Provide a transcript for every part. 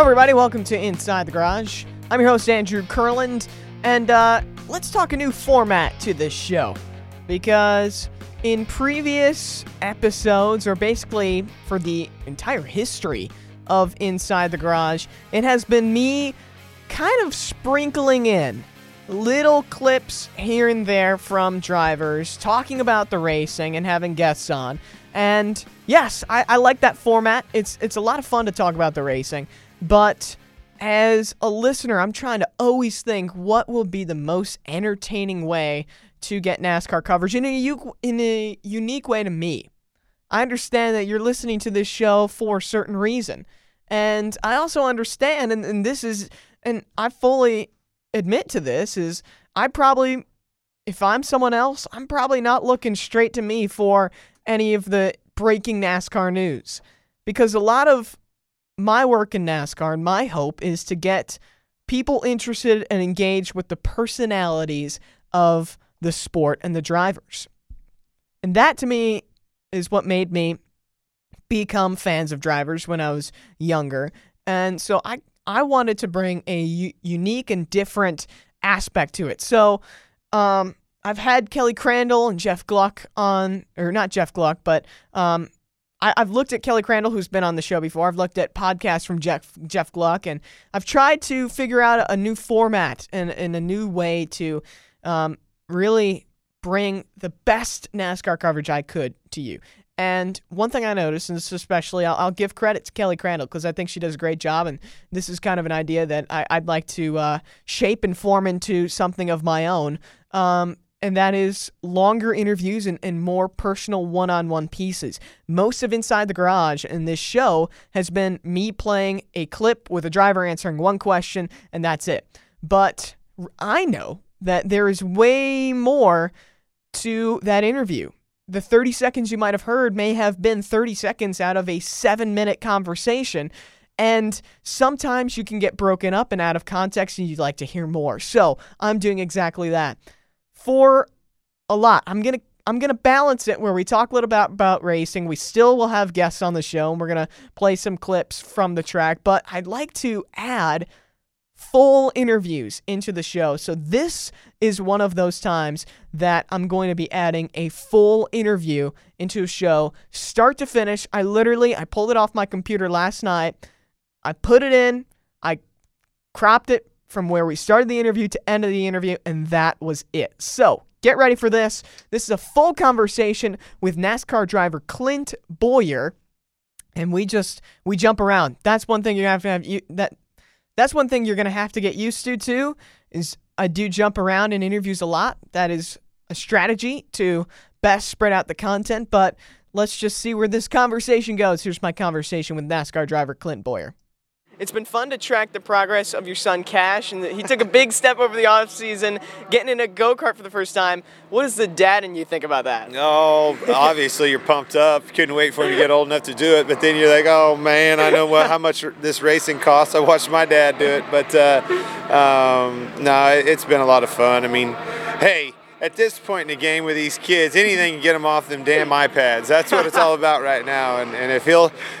Hello everybody, welcome to Inside the Garage. I'm your host Andrew Kurland, and let's talk a new format to this show. Because in previous episodes, or basically for the entire history of Inside the Garage, it has been me kind of sprinkling in little clips here and there from drivers, talking about the racing and having guests on. And yes, I like that format. It's a lot of fun to talk about the racing. But as a listener, I'm trying to always think what will be the most entertaining way to get NASCAR coverage in a unique way to me. I understand that you're listening to this show for a certain reason. And I also understand, and this is, and I fully admit to this, is I probably, if I'm someone else, I'm probably not looking straight to me for any of the breaking NASCAR news. Because a lot of my work in NASCAR and my hope is to get people interested and engaged with the personalities of the sport and the drivers. And that to me is what made me become fans of drivers when I was younger. And so I wanted to bring a unique and different aspect to it. So I've had Kelly Crandall and Jeff Gluck on, or not Jeff Gluck, but I've looked at Kelly Crandall, who's been on the show before. I've looked at podcasts from Jeff Gluck, and I've tried to figure out a new format and a new way to really bring the best NASCAR coverage I could to you. And one thing I noticed, and this especially, I'll give credit to Kelly Crandall because I think she does a great job, and this is kind of an idea that I'd like to shape and form into something of my own, and that is longer interviews and more personal one-on-one pieces. Most of Inside the Garage in this show has been me playing a clip with a driver answering one question, and that's it. But I know that there is way more to that interview. The 30 seconds you might have heard may have been 30 seconds out of a 7-minute conversation, and sometimes you can get broken up and out of context and you'd like to hear more. So I'm doing exactly that. For a lot, I'm gonna balance it where we talk a little about racing. We still will have guests on the show, and we're going to play some clips from the track, but I'd like to add full interviews into the show. So this is one of those times that I'm going to be adding a full interview into a show, start to finish. I pulled it off my computer last night. I put it in. I cropped it from where we started the interview to end of the interview, and that was it. So get ready for this. This is a full conversation with NASCAR driver Clint Bowyer, and we jump around. That's one thing you have to have. That's one thing you're going to have to get used to, too, is I do jump around in interviews a lot. That is a strategy to best spread out the content, but let's just see where this conversation goes. Here's my conversation with NASCAR driver Clint Bowyer. It's been fun to track the progress of your son, Cash, and he took a big step over the offseason, getting in a go-kart for the first time. What does the dad in you think about that? No, obviously you're pumped up. Couldn't wait for him to get old enough to do it, but then you're like, oh, man, I know how much this racing costs. I watched my dad do it, but no, it's been a lot of fun. I mean, hey, at this point in the game with these kids, anything can get them off them damn iPads. That's what it's all about right now. And if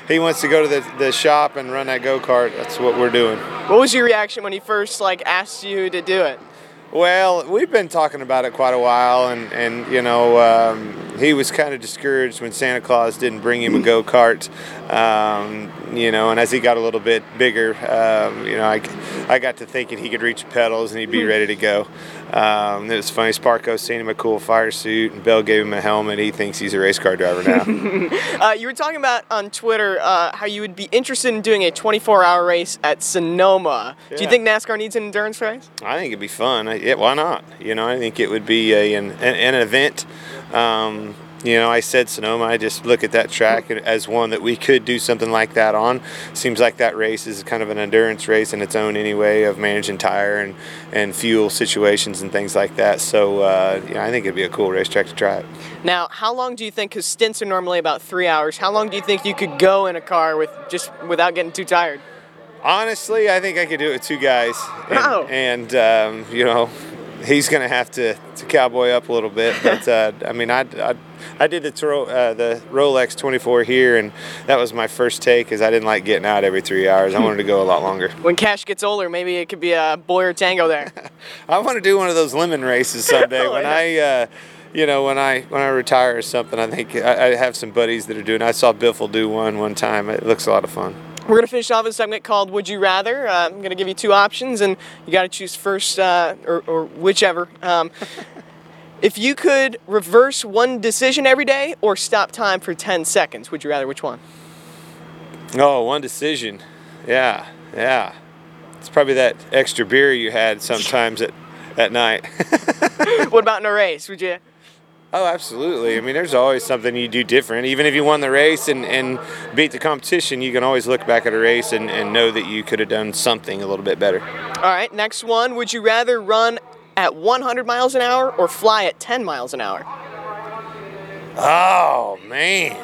he wants to go to the shop and run that go-kart, that's what we're doing. What was your reaction when he first asked you to do it? Well, we've been talking about it quite a while, and you know, he was kind of discouraged when Santa Claus didn't bring him a go-kart, you know, and as he got a little bit bigger, you know, I got to thinking he could reach pedals and he'd be ready to go. It was funny, Sparko seen him a cool fire suit, and Bell gave him a helmet. He thinks he's a race car driver now. You were talking about on Twitter how you would be interested in doing a 24-hour race at Sonoma. Yeah. Do you think NASCAR needs an endurance race? I think it'd be fun. Why not? You know, I think it would be an event. You know, I said Sonoma, I just look at that track as one that we could do something like that on. Seems like that race is kind of an endurance race in its own anyway of managing tire and fuel situations and things like that. So, you know, I think it'd be a cool racetrack to try it. Now, how long do you think, because stints are normally about 3 hours, how long do you think you could go in a car without getting too tired? Honestly, I think I could do it with two guys. And you know, he's going to have to cowboy up a little bit. But, I mean, I did the Rolex 24 here, and that was my first take because I didn't like getting out every 3 hours. I wanted to go a lot longer. When Cash gets older, maybe it could be a Boyer Tango there. I want to do one of those lemon races someday. Oh, when yeah. When I retire or something, I think I have some buddies that are doing. I saw Biffle do one time. It looks a lot of fun. We're going to finish off this segment called Would You Rather. I'm going to give you two options, and you got to choose first or whichever. If you could reverse one decision every day or stop time for 10 seconds, would you rather which one? Oh, one decision. Yeah. It's probably that extra beer you had sometimes at night. What about in a race? Would you? Oh, absolutely. I mean, there's always something you do different. Even if you won the race and beat the competition, you can always look back at a race and know that you could have done something a little bit better. All right, next one. Would you rather run at 100 miles an hour or fly at 10 miles an hour? Oh, man.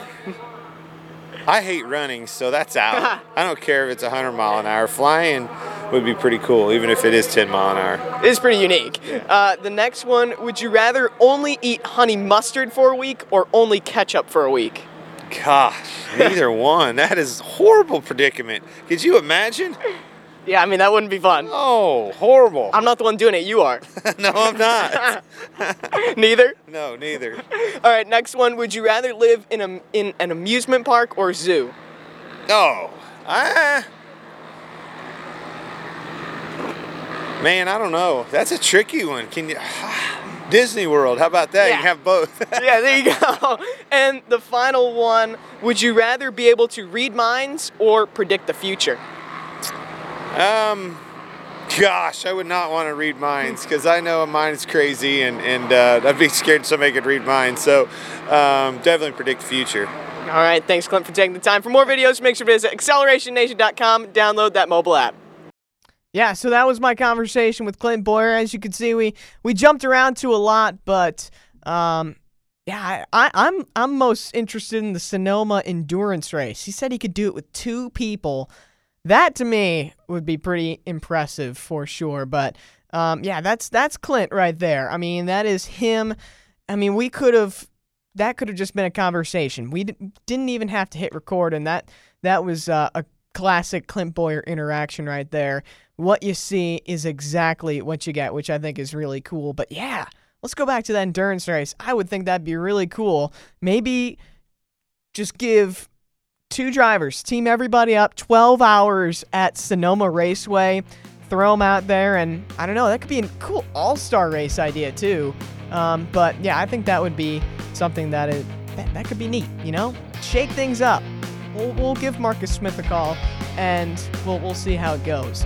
I hate running, so that's out. I don't care if it's 100 mile an hour. Flying would be pretty cool, even if it is 10 mile an hour. It's pretty unique. Yeah. The next one, would you rather only eat honey mustard for a week or only ketchup for a week? Gosh, neither one. That is a horrible predicament. Could you imagine? Yeah, I mean, that wouldn't be fun. Oh, horrible. I'm not the one doing it. You are. No, I'm not. Neither? No, neither. All right, next one. Would you rather live in an amusement park or zoo? Oh, man, I don't know. That's a tricky one. Can you... Disney World, how about that? Yeah. You can have both. Yeah, there you go. And the final one. Would you rather be able to read minds or predict the future? Gosh, I would not want to read minds because I know mine is crazy and I'd be scared somebody could read mine. So definitely predict the future. All right. Thanks, Clint, for taking the time. For more videos, make sure to visit AccelerationNation.com. Download that mobile app. Yeah, so that was my conversation with Clint Bowyer. As you can see, we jumped around to a lot, but yeah, I'm most interested in the Sonoma endurance race. He said he could do it with two people. That, to me, would be pretty impressive for sure. But, yeah, that's Clint right there. I mean, that is him. I mean, that could have just been a conversation. We didn't even have to hit record, and that was a classic Clint Bowyer interaction right there. What you see is exactly what you get, which I think is really cool. But, yeah, let's go back to that endurance race. I would think that'd be really cool. Maybe just give... two drivers, team everybody up, 12 hours at Sonoma Raceway, throw them out there, and I don't know, that could be a cool all-star race idea too. But yeah, I think that would be something that could be neat, shake things up. We'll give Marcus Smith a call, and we'll see how it goes.